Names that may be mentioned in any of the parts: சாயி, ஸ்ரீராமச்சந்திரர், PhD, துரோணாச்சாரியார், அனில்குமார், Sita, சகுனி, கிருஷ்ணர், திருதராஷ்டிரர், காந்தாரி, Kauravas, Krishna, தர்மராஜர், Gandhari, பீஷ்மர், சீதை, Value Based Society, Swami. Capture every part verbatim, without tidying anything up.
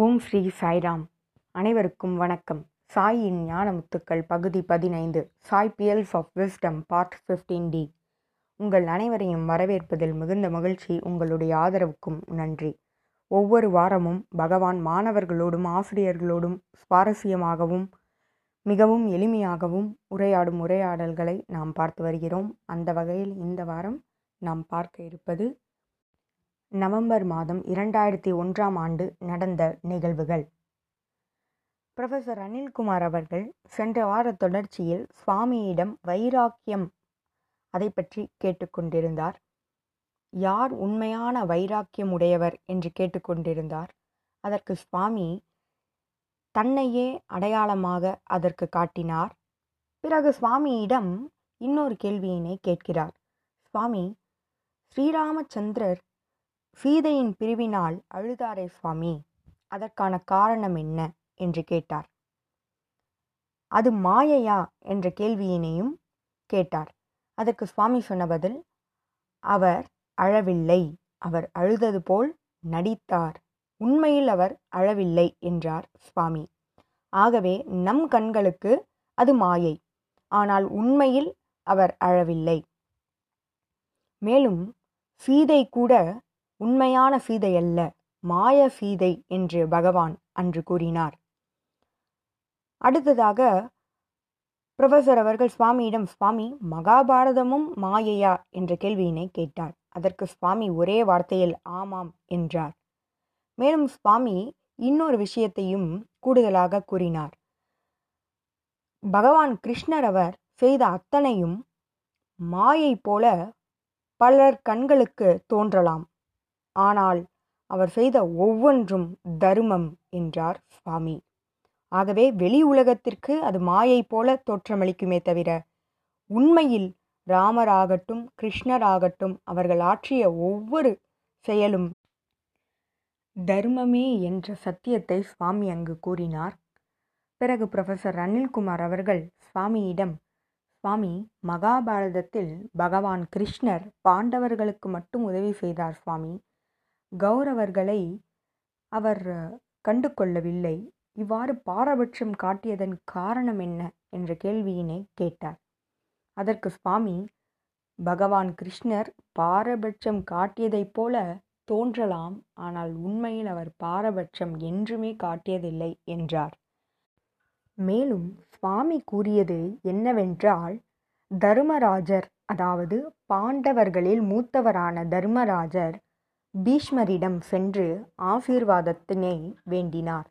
ஓம் ஸ்ரீ சாய்ராம். அனைவருக்கும் வணக்கம். சாயின் ஞான முத்துக்கள் பகுதி பதினைந்து, Sai pearls of wisdom part fifteen D. உங்கள் அனைவரையும் வரவேற்பதில் மிகுந்த மகிழ்ச்சி. உங்களுடைய ஆதரவுக்கும் நன்றி. ஒவ்வொரு வாரமும் பகவான் மாணவர்களோடும் ஆசிரியர்களோடும் சுவாரஸ்யமாகவும் மிகவும் எளிமையாகவும் உரையாடும் உரையாடல்களை நாம் பார்த்து வருகிறோம். அந்த வகையில் இந்த வாரம் நாம் பார்க்க இருப்பது நவம்பர் மாதம் இரண்டாயிரத்தி ஒன்றாம் ஆண்டு நடந்த நிகழ்வுகள். புரொஃபஸர் அனில்குமார் அவர்கள் சென்ற வார தொடர்ச்சியில் சுவாமியிடம் வைராக்கியம் அதை பற்றி கேட்டுக்கொண்டிருந்தார். யார் உண்மையான வைராக்கியம் உடையவர் என்று கேட்டுக்கொண்டிருந்தார். அதற்கு சுவாமி தன்னையே அடையாளமாக அதற்கு காட்டினார். பிறகு சுவாமியிடம் இன்னொரு கேள்வியினை கேட்கிறார். சுவாமி, ஸ்ரீராமச்சந்திரர் சீதையின் பிரிவினால் அழுதாரே சுவாமி, அதற்கான காரணம் என்ன என்று கேட்டார். அது மாயையா என்ற கேள்வியினையும் கேட்டார். அதற்கு சுவாமி சொன்ன பதில், அவர் அழவில்லை, அவர் அழுதது போல் நடித்தார், உண்மையில் அவர் அழவில்லை என்றார் சுவாமி. ஆகவே நம் கண்களுக்கு அது மாயை, ஆனால் உண்மையில் அவர் அழவில்லை. மேலும் சீதை கூட உண்மையான சீதை அல்ல, மாய சீதை என்று பகவான் அன்று கூறினார். அடுத்ததாக புரொஃபஸர் அவர்கள் சுவாமியிடம், சுவாமி, மகாபாரதமும் மாயையா என்ற கேள்வியினை கேட்டார். அதற்கு சுவாமி ஒரே வார்த்தையில் ஆமாம் என்றார். மேலும் சுவாமி இன்னொரு விஷயத்தையும் கூடுதலாக கூறினார். பகவான் கிருஷ்ணர் அவர் செய்த அத்தனையும் மாயை போல பலர் கண்களுக்கு தோன்றலாம், ஆனால் அவர் செய்த ஒவ்வொன்றும் தர்மம் என்றார் சுவாமி. ஆகவே வெளி உலகத்திற்கு அது மாயை போல தோற்றமளிக்குமே தவிர உண்மையில் ராமராகட்டும் கிருஷ்ணராகட்டும் அவர்கள் ஆற்றிய ஒவ்வொரு செயலும் தர்மமே என்ற சத்தியத்தை சுவாமி அங்கு கூறினார். பிறகு புரொஃபஸர் அனில்குமார் அவர்கள் சுவாமியிடம், சுவாமி, மகாபாரதத்தில் பகவான் கிருஷ்ணர் பாண்டவர்களுக்கு மட்டும் உதவி செய்தார் சுவாமி, கௌரவர்களை அவர் கண்டு கொள்ளவில்லை, இவ்வாறு பாரபட்சம் காட்டியதன் காரணம் என்ன என்ற கேள்வியினை கேட்டார். அதற்கு சுவாமி, பகவான் கிருஷ்ணர் பாரபட்சம் காட்டியதைப் போல தோன்றலாம், ஆனால் உண்மையில் அவர் பாரபட்சம் என்றுமே காட்டியதில்லை என்றார். மேலும் சுவாமி கூறியது என்னவென்றால், தர்மராஜர், அதாவது பாண்டவர்களில் மூத்தவரான தர்மராஜர் பீஷ்மரிடம் சென்று ஆசீர்வாதத்தினை வேண்டினார்.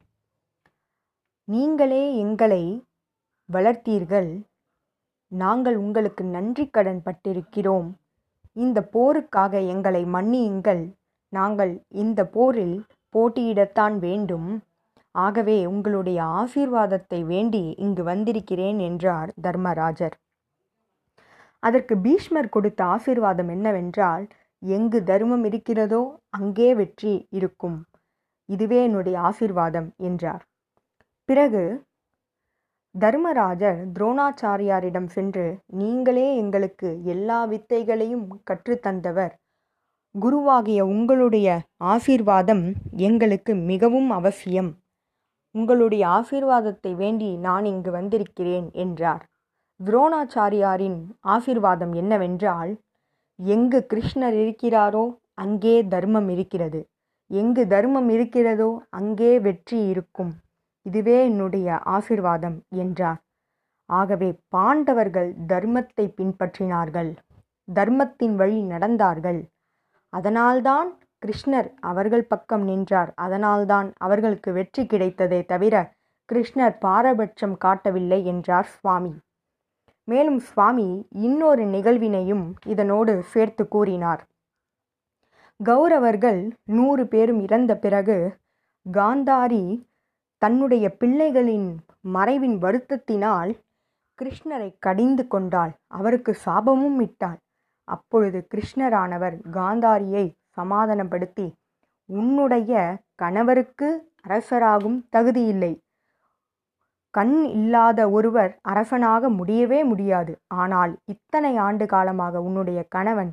நீங்களே எங்களை வளர்த்தீர்கள், நாங்கள் உங்களுக்கு நன்றி கடன் பட்டிருக்கிறோம், இந்த போருக்காக எங்களை மன்னியுங்கள், நாங்கள் இந்த போரில் போட்டியிடத்தான் வேண்டும், ஆகவே உங்களுடைய ஆசீர்வாதத்தை வேண்டி இங்கு வந்திருக்கிறேன் என்றார் தர்மராஜர். அதற்கு பீஷ்மர் கொடுத்த ஆசீர்வாதம் என்னவென்றால், எங்கு தர்மம் இருக்கிறதோ அங்கே வெற்றி இருக்கும், இதுவே என்னுடைய ஆசீர்வாதம் என்றார். பிறகு தர்மராஜர் துரோணாச்சாரியாரிடம் சென்று, நீங்களே எங்களுக்கு எல்லா வித்தைகளையும் கற்றுத்தந்தவர், குருவாகிய உங்களுடைய ஆசீர்வாதம் எங்களுக்கு மிகவும் அவசியம், உங்களுடைய ஆசீர்வாதத்தை வேண்டி நான் இங்கு வந்திருக்கிறேன் என்றார். துரோணாச்சாரியாரின் ஆசீர்வாதம் என்னவென்றால், எங்கு கிருஷ்ணர் இருக்கிறாரோ அங்கே தர்மம் இருக்கிறது, எங்கு தர்மம் இருக்கிறதோ அங்கே வெற்றி இருக்கும், இதுவே என்னுடைய ஆசீர்வாதம் என்றார். ஆகவே பாண்டவர்கள் தர்மத்தை பின்பற்றினார்கள், தர்மத்தின் வழி நடந்தார்கள், அதனால்தான் கிருஷ்ணர் அவர்கள் பக்கம் நின்றார், அதனால்தான் அவர்களுக்கு வெற்றி கிடைத்ததே தவிர கிருஷ்ணர் பாரபட்சம் காட்டவில்லை என்றார் சுவாமி. மேலும் சுவாமி இன்னொரு நிகழ்வினையும் இதனோடு சேர்த்து கூறினார். கௌரவர்கள் நூறு பேரும் இறந்த பிறகு காந்தாரி தன்னுடைய பிள்ளைகளின் மறைவின் வருத்தத்தினால் கிருஷ்ணரை கடிந்து கொண்டாள், அவருக்கு சாபமும் இட்டாள். அப்பொழுது கிருஷ்ணரானவர் காந்தாரியை சமாதானப்படுத்தி, உன்னுடைய கணவருக்கு அரசராகும் தகுதியில்லை, கண் இல்லாத ஒருவர் அரசனாக முடியவே முடியாது, ஆனால் இத்தனை ஆண்டு காலமாக உன்னுடைய கணவன்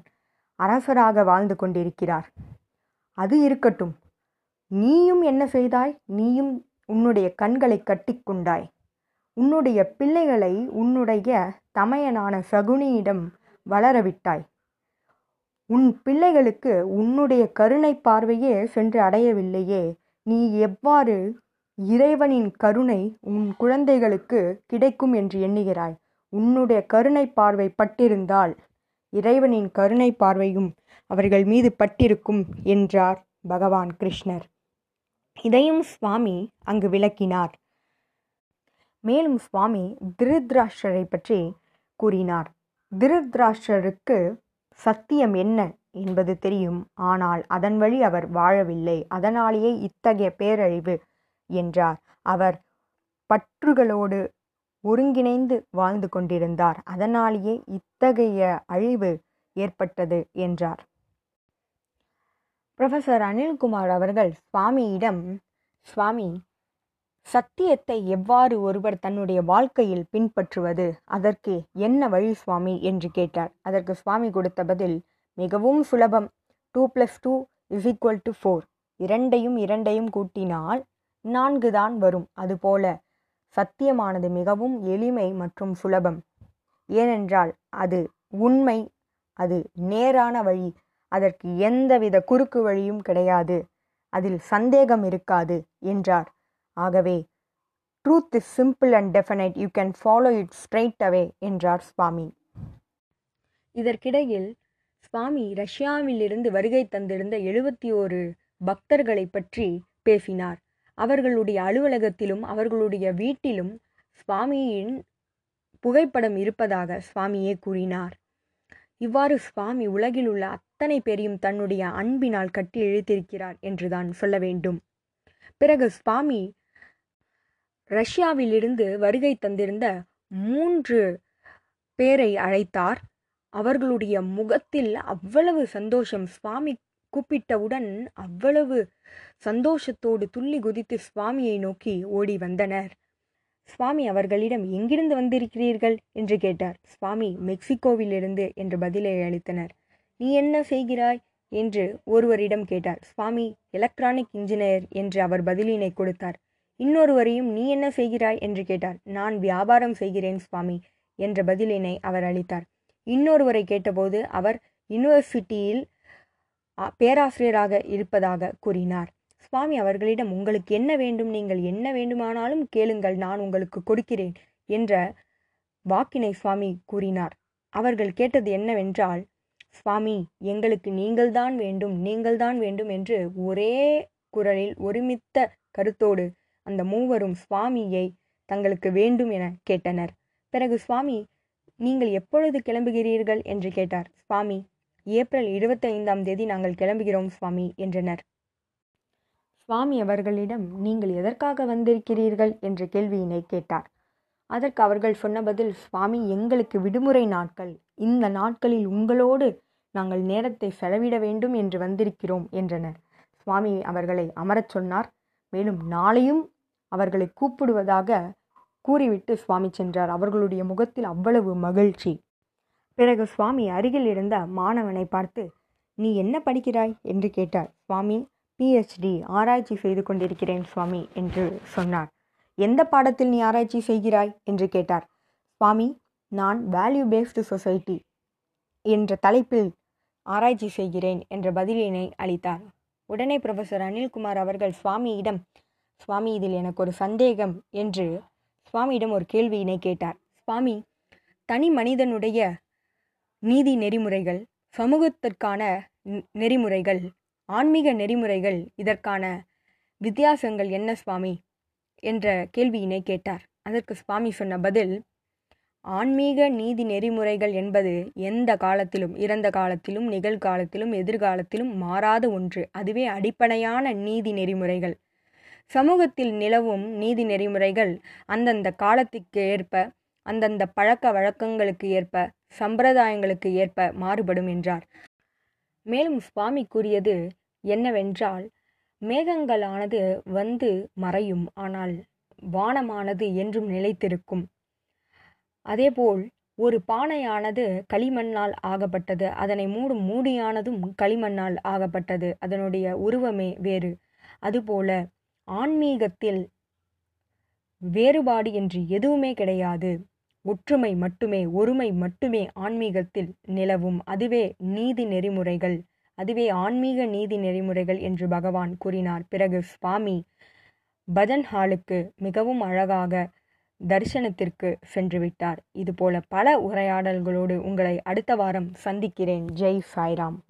அரசராக வாழ்ந்து கொண்டிருக்கிறார், அது இருக்கட்டும், நீயும் என்ன செய்தாய்? நீயும் உன்னுடைய கண்களை கட்டிக்கொண்டாய். உன்னுடைய பிள்ளைகளை உன்னுடைய தமையனான சகுனியிடம் வளரவிட்டாய். உன் பிள்ளைகளுக்கு உன்னுடைய கருணை பார்வையே சென்று அடையவில்லையே. நீ எவ்வாறு இறைவனின் கருணை உன் குழந்தைகளுக்கு கிடைக்கும் என்று எண்ணுகிறாய்? உன்னுடைய கருணை பார்வை பட்டிருந்தால் இறைவனின் கருணை பார்வையும் அவர்கள் மீது பட்டிருக்கும் என்றார் பகவான் கிருஷ்ணர். இதையும் சுவாமி அங்கு விளக்கினார். மேலும் சுவாமி திருதராஷ்டிரரை பற்றி கூறினார். திருதராஷ்டிரருக்கு சத்தியம் என்ன என்பது தெரியும், ஆனால் அதன் வழி அவர் வாழவில்லை. அதனாலேயே இத்தகைய பேரழிவு என்றார். அவர் பற்றுகளோடு ஒருங்கிணைந்து வாழ்ந்து கொண்டிருந்தார். அதனாலேயே இத்தகைய அழிவு ஏற்பட்டது என்றார். புரொஃபசர் அனில்குமார் அவர்கள் சுவாமியிடம், சுவாமி, சத்தியத்தை எவ்வாறு ஒருவர் தன்னுடைய வாழ்க்கையில் பின்பற்றுவது, அதற்கு என்ன வழி சுவாமி என்று கேட்டார். அதற்கு சுவாமி கொடுத்த பதில் மிகவும் சுலபம். Two plus two is equal to four. இரண்டையும் இரண்டையும் கூட்டினால் நான்கு தான் வரும். அதுபோல சத்தியமானது மிகவும் எளிமை மற்றும் சுலபம். ஏனென்றால் அது உண்மை, அது நேரான வழி, அதற்கு எந்தவித குறுக்கு வழியும் கிடையாது, அதில் சந்தேகம் இருக்காது என்றார். ஆகவே truth is simple and definite, you can follow it straight away என்றார் சுவாமி. இதற்கிடையில் சுவாமி ரஷ்யாவிலிருந்து வருகை தந்திருந்த எழுபத்தி ஒரு பக்தர்களை பற்றி பேசினார். அவர்களுடைய அலுவலகத்திலும் அவர்களுடைய வீட்டிலும் சுவாமியின் புகைப்படம் இருப்பதாக சுவாமியே கூறினார். இவ்வாறு சுவாமி உலகில் உள்ள அத்தனை பேரையும் தன்னுடைய அன்பினால் கட்டி இழுத்திருக்கிறார் என்றுதான் சொல்ல வேண்டும். பிறகு சுவாமி ரஷ்யாவிலிருந்து வருகை தந்திருந்த மூன்று பேரை அழைத்தார். அவர்களுடைய முகத்தில் அவ்வளவு சந்தோஷம். சுவாமி கூப்பிட்டவுடன் அவ்வளவு சந்தோஷத்தோடு துள்ளி குதித்து சுவாமியை நோக்கி ஓடி வந்தனர். சுவாமி அவர்களிடம், எங்கிருந்து வந்திருக்கிறீர்கள் என்று கேட்டார். சுவாமி மெக்சிகோவிலிருந்து என்று பதிலை அளித்தனர். நீ என்ன செய்கிறாய் என்று ஒருவரிடம் கேட்டார். சுவாமி எலக்ட்ரானிக் இன்ஜினியர் என்று அவர் பதிலினை கொடுத்தார். இன்னொருவரையும் நீ என்ன செய்கிறாய் என்று கேட்டார். நான் வியாபாரம் செய்கிறேன் சுவாமி என்ற பதிலினை அவர் அளித்தார். இன்னொருவரை கேட்டபோது அவர் யூனிவர்சிட்டியில் பேராசிரியராக இருப்பதாக கூறினார். சுவாமி அவர்களிடம், உங்களுக்கு என்ன வேண்டும், நீங்கள் என்ன வேண்டுமானாலும் கேளுங்கள், நான் உங்களுக்கு கொடுக்கிறேன் என்ற வாக்கினை சுவாமி கூறினார். அவர்கள் கேட்டது என்னவென்றால், சுவாமி, எங்களுக்கு நீங்கள்தான் வேண்டும், நீங்கள்தான் வேண்டும் என்று ஒரே குரலில் ஒருமித்த கருத்தோடு அந்த மூவரும் சுவாமியை தங்களுக்கு வேண்டும் என கேட்டனர். பிறகு சுவாமி, நீங்கள் எப்பொழுது கிளம்புகிறீர்கள் என்று கேட்டார். சுவாமி, ஏப்ரல் இருபத்தைந்தாம் தேதி நாங்கள் கிளம்புகிறோம் சுவாமி என்றனர். சுவாமி அவர்களிடம், நீங்கள் எதற்காக வந்திருக்கிறீர்கள் என்ற கேள்வியினை கேட்டார். அதற்கு அவர்கள் சொன்ன பதில், சுவாமி, எங்களுக்கு விடுமுறை நாட்கள், இந்த நாட்களில் உங்களோடு நாங்கள் நேரத்தை செலவிட வேண்டும் என்று வந்திருக்கிறோம் என்றனர். சுவாமி அவர்களை அமரச் சொன்னார். மேலும் நாளையும் அவர்களை கூப்பிடுவதாக கூறிவிட்டு சுவாமி சென்றார். அவர்களுடைய முகத்தில் அவ்வளவு மகிழ்ச்சி. பிறகு சுவாமி அருகில் இருந்த மாணவனை பார்த்து, நீ என்ன படிக்கிறாய் என்று கேட்டார். சுவாமி, பிஹெச்டி ஆராய்ச்சி செய்து கொண்டிருக்கிறேன் சுவாமி என்று சொன்னார். எந்த பாடத்தில் நீ ஆராய்ச்சி செய்கிறாய் என்று கேட்டார். சுவாமி, நான் வேல்யூ பேஸ்டு சொசைட்டி என்ற தலைப்பில் ஆராய்ச்சி செய்கிறேன் என்ற பதிலினை அளித்தார். உடனே புரொஃபசர் அனில்குமார் அவர்கள் சுவாமியிடம், சுவாமி, இதில் எனக்கு ஒரு சந்தேகம் என்று சுவாமியிடம் ஒரு கேள்வியினை கேட்டார். சுவாமி, தனி மனிதனுடைய நீதி நெறிமுறைகள், சமூகத்திற்கான நெறிமுறைகள், ஆன்மீக நெறிமுறைகள், இதற்கான வித்தியாசங்கள் என்ன சுவாமி என்ற கேள்வியினை கேட்டார். அதற்கு சுவாமி சொன்ன பதில், ஆன்மீக நீதி நெறிமுறைகள் என்பது எந்த காலத்திலும், இறந்த காலத்திலும், நிகழ்காலத்திலும், எதிர்காலத்திலும் மாறாத ஒன்று. அதுவே அடிப்படையான நீதி நெறிமுறைகள். சமூகத்தில் நிலவும் நீதி நெறிமுறைகள் அந்தந்த காலத்திற்கு ஏற்ப, அந்தந்த பழக்க வழக்கங்களுக்கு ஏற்ப, சம்பிரதாயங்களுக்கு ஏற்ப மாறுபடும் என்றார். மேலும் சுவாமி கூறியது என்னவென்றால், மேகங்களானது வந்து மறையும், ஆனால் வானமானது என்றும் நிலைத்திருக்கும். அதேபோல் ஒரு பானையானது களிமண்ணால் ஆகப்பட்டது, அதனை மூடும் மூடியானதும் களிமண்ணால் ஆகப்பட்டது, அதனுடைய உருவமே வேறு. அதுபோல ஆன்மீகத்தில் வேறுபாடு என்று எதுவுமே கிடையாது. ஒற்றுமை மட்டுமே, ஒருமை மட்டுமே ஆன்மீகத்தில் நிலவும். அதுவே நீதி நெறிமுறைகள், அதுவே ஆன்மீக நீதி நெறிமுறைகள் என்று பகவான் கூறினார். பிறகு சுவாமி பஜன் ஹாலுக்கு மிகவும் அழகாக தரிசனத்திற்கு சென்றுவிட்டார். இதுபோல பல உரையாடல்களோடு உங்களை அடுத்த வாரம் சந்திக்கிறேன். ஜெய் சாய்ராம்.